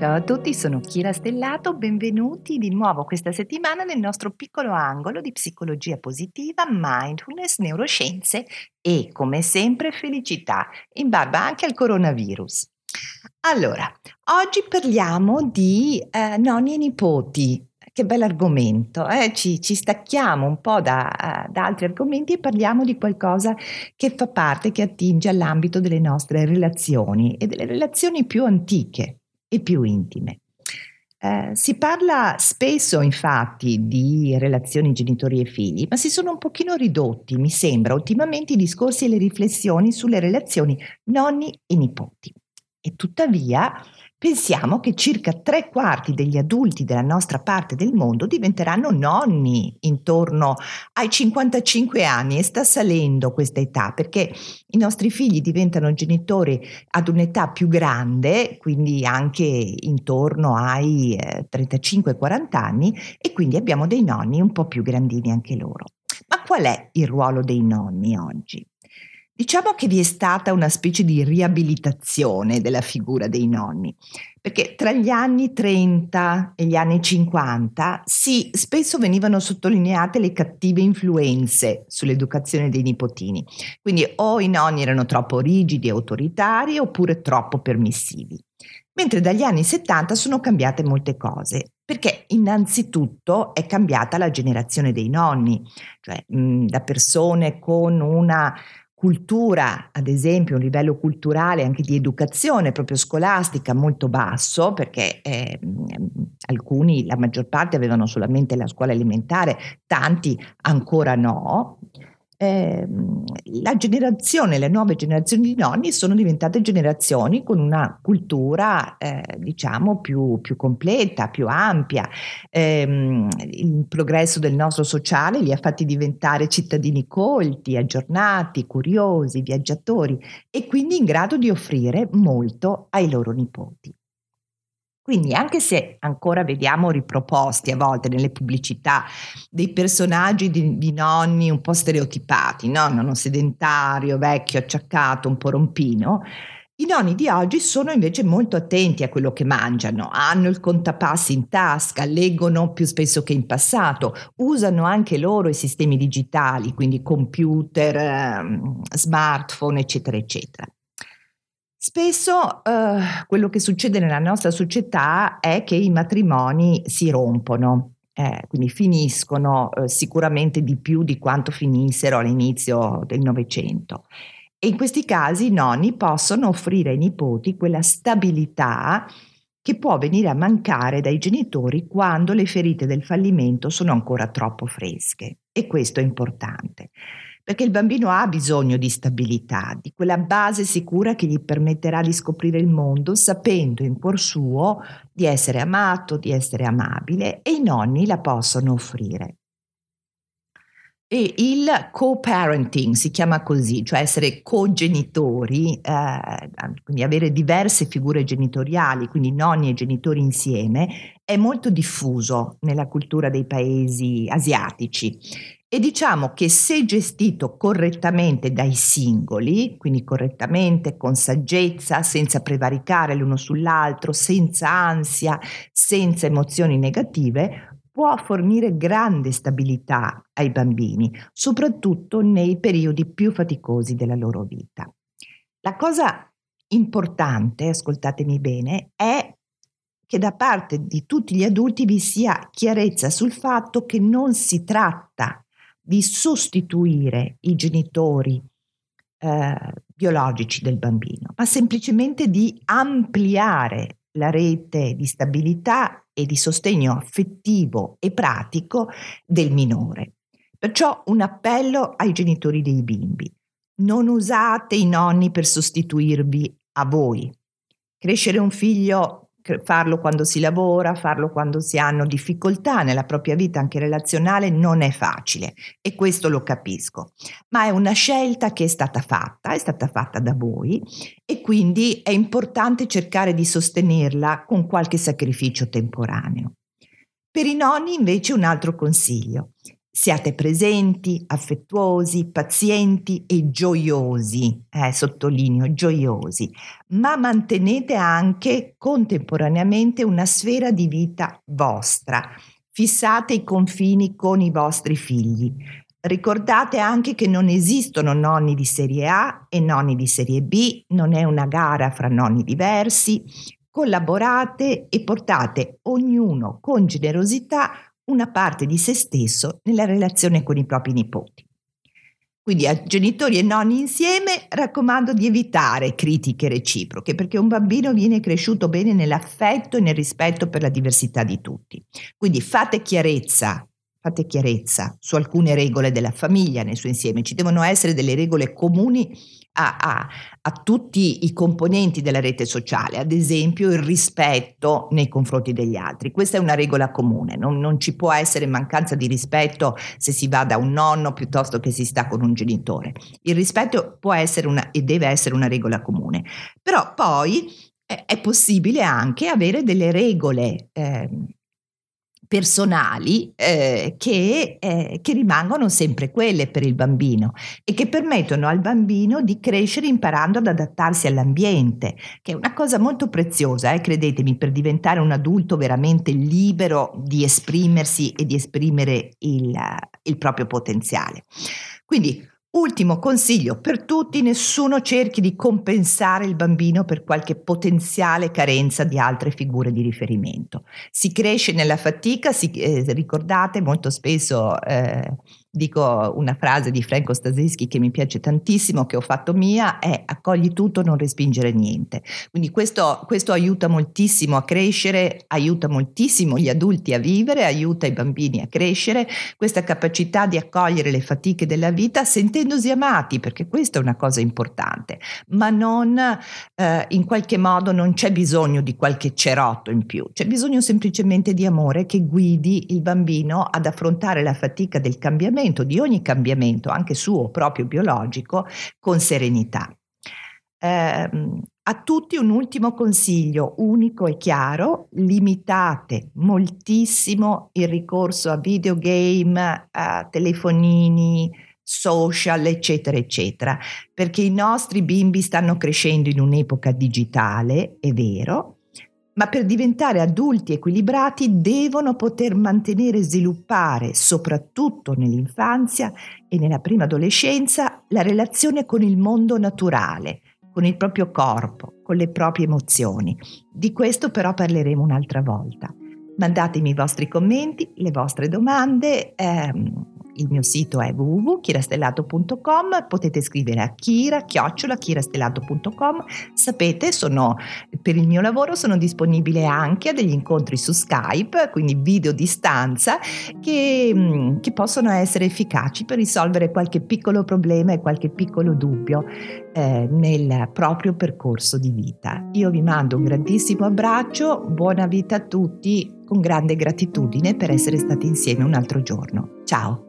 Ciao a tutti, sono Chiara Stellato, benvenuti di nuovo questa settimana nel nostro piccolo angolo di psicologia positiva, mindfulness, neuroscienze e, come sempre, felicità, in barba anche al coronavirus. Allora, oggi parliamo di nonni e nipoti. Che bell'argomento, ci stacchiamo un po' da altri argomenti e parliamo di qualcosa che fa parte, che attinge all'ambito delle nostre relazioni e delle relazioni più antiche e più intime. Si parla spesso infatti di relazioni genitori e figli, ma si sono un pochino ridotti, mi sembra, ultimamente i discorsi e le riflessioni sulle relazioni nonni e nipoti. E tuttavia pensiamo che circa 3/4 degli adulti della nostra parte del mondo diventeranno nonni intorno ai 55 anni e sta salendo questa età perché i nostri figli diventano genitori ad un'età più grande, quindi anche intorno ai 35-40 anni e quindi abbiamo dei nonni un po' più grandini anche loro. Ma qual è il ruolo dei nonni oggi? Diciamo che vi è stata una specie di riabilitazione della figura dei nonni, perché tra gli anni 30 e gli anni 50 spesso venivano sottolineate le cattive influenze sull'educazione dei nipotini, quindi o i nonni erano troppo rigidi e autoritari oppure troppo permissivi. Mentre dagli anni 70 sono cambiate molte cose, perché innanzitutto è cambiata la generazione dei nonni, cioè da persone con una cultura, ad esempio un livello culturale anche di educazione proprio scolastica molto basso, perché alcuni, la maggior parte, avevano solamente la scuola elementare, tanti ancora no. Le nuove generazioni di nonni sono diventate generazioni con una cultura diciamo più completa, più ampia. Il progresso del nostro sociale li ha fatti diventare cittadini colti, aggiornati, curiosi, viaggiatori e quindi in grado di offrire molto ai loro nipoti. Quindi anche se ancora vediamo riproposti a volte nelle pubblicità dei personaggi di nonni un po' stereotipati, no? Nonno sedentario, vecchio, acciaccato, un po' rompino, i nonni di oggi sono invece molto attenti a quello che mangiano, hanno il contapassi in tasca, leggono più spesso che in passato, usano anche loro i sistemi digitali, quindi computer, smartphone, eccetera, eccetera. Spesso quello che succede nella nostra società è che i matrimoni si rompono, quindi finiscono sicuramente di più di quanto finissero all'inizio del Novecento. E in questi casi i nonni possono offrire ai nipoti quella stabilità che può venire a mancare dai genitori quando le ferite del fallimento sono ancora troppo fresche. E questo è importante. Perché il bambino ha bisogno di stabilità, di quella base sicura che gli permetterà di scoprire il mondo sapendo in cuor suo di essere amato, di essere amabile e i nonni la possono offrire. E il co-parenting si chiama così, cioè essere cogenitori, quindi avere diverse figure genitoriali, quindi nonni e genitori insieme, è molto diffuso nella cultura dei paesi asiatici. E diciamo che se gestito correttamente dai singoli, quindi correttamente, con saggezza, senza prevaricare l'uno sull'altro, senza ansia, senza emozioni negative, può fornire grande stabilità ai bambini, soprattutto nei periodi più faticosi della loro vita. La cosa importante, ascoltatemi bene, è che da parte di tutti gli adulti vi sia chiarezza sul fatto che non si tratta di sostituire i genitori biologici del bambino, ma semplicemente di ampliare la rete di stabilità e di sostegno affettivo e pratico del minore. Perciò un appello ai genitori dei bimbi: non usate i nonni per sostituirvi a voi. Crescere un figlio, farlo quando si lavora, farlo quando si hanno difficoltà nella propria vita anche relazionale non è facile e questo lo capisco, ma è una scelta che è stata fatta da voi e quindi è importante cercare di sostenerla con qualche sacrificio temporaneo. Per i nonni invece un altro consiglio: Siate presenti, affettuosi, pazienti e gioiosi, sottolineo gioiosi, ma mantenete anche contemporaneamente una sfera di vita vostra. Fissate i confini con i vostri figli. Ricordate anche che non esistono nonni di serie A e nonni di serie B, non è una gara fra nonni diversi. Collaborate e portate ognuno con generosità una parte di se stesso nella relazione con i propri nipoti. Quindi a genitori e nonni insieme raccomando di evitare critiche reciproche, perché un bambino viene cresciuto bene nell'affetto e nel rispetto per la diversità di tutti. Quindi fate chiarezza su alcune regole della famiglia nel suo insieme. Ci devono essere delle regole comuni a tutti i componenti della rete sociale, ad esempio il rispetto nei confronti degli altri. Questa è una regola comune, non ci può essere mancanza di rispetto se si va da un nonno piuttosto che si sta con un genitore. Il rispetto può essere e deve essere una regola comune, però poi è possibile anche avere delle regole personali che rimangono sempre quelle per il bambino e che permettono al bambino di crescere imparando ad adattarsi all'ambiente, che è una cosa molto preziosa, credetemi, per diventare un adulto veramente libero di esprimersi e di esprimere il proprio potenziale. Quindi ultimo consiglio per tutti: nessuno cerchi di compensare il bambino per qualche potenziale carenza di altre figure di riferimento. Si cresce nella fatica, ricordate molto spesso, dico una frase di Frank Ostaseski che mi piace tantissimo, che ho fatto mia, è accogli tutto, non respingere niente. Quindi questo aiuta moltissimo a crescere, aiuta moltissimo gli adulti a vivere, aiuta i bambini a crescere, questa capacità di accogliere le fatiche della vita sentendosi amati, perché questa è una cosa importante, ma in qualche modo non c'è bisogno di qualche cerotto in più, c'è bisogno semplicemente di amore che guidi il bambino ad affrontare la fatica del cambiamento, di ogni cambiamento, anche suo proprio biologico, con serenità. A tutti un ultimo consiglio unico e chiaro: limitate moltissimo il ricorso a videogame, a telefonini, social, eccetera, eccetera, perché i nostri bimbi stanno crescendo in un'epoca digitale, è vero, ma per diventare adulti equilibrati devono poter mantenere e sviluppare, soprattutto nell'infanzia e nella prima adolescenza, la relazione con il mondo naturale, con il proprio corpo, con le proprie emozioni. Di questo però parleremo un'altra volta. Mandatemi i vostri commenti, le vostre domande. Il mio sito è www.chiarastellato.com, potete scrivere a chiara@chiarastellato.com. Sapete, per il mio lavoro sono disponibile anche a degli incontri su Skype, quindi video distanza, che possono essere efficaci per risolvere qualche piccolo problema e qualche piccolo dubbio nel proprio percorso di vita. Io vi mando un grandissimo abbraccio, buona vita a tutti, con grande gratitudine per essere stati insieme un altro giorno. Ciao!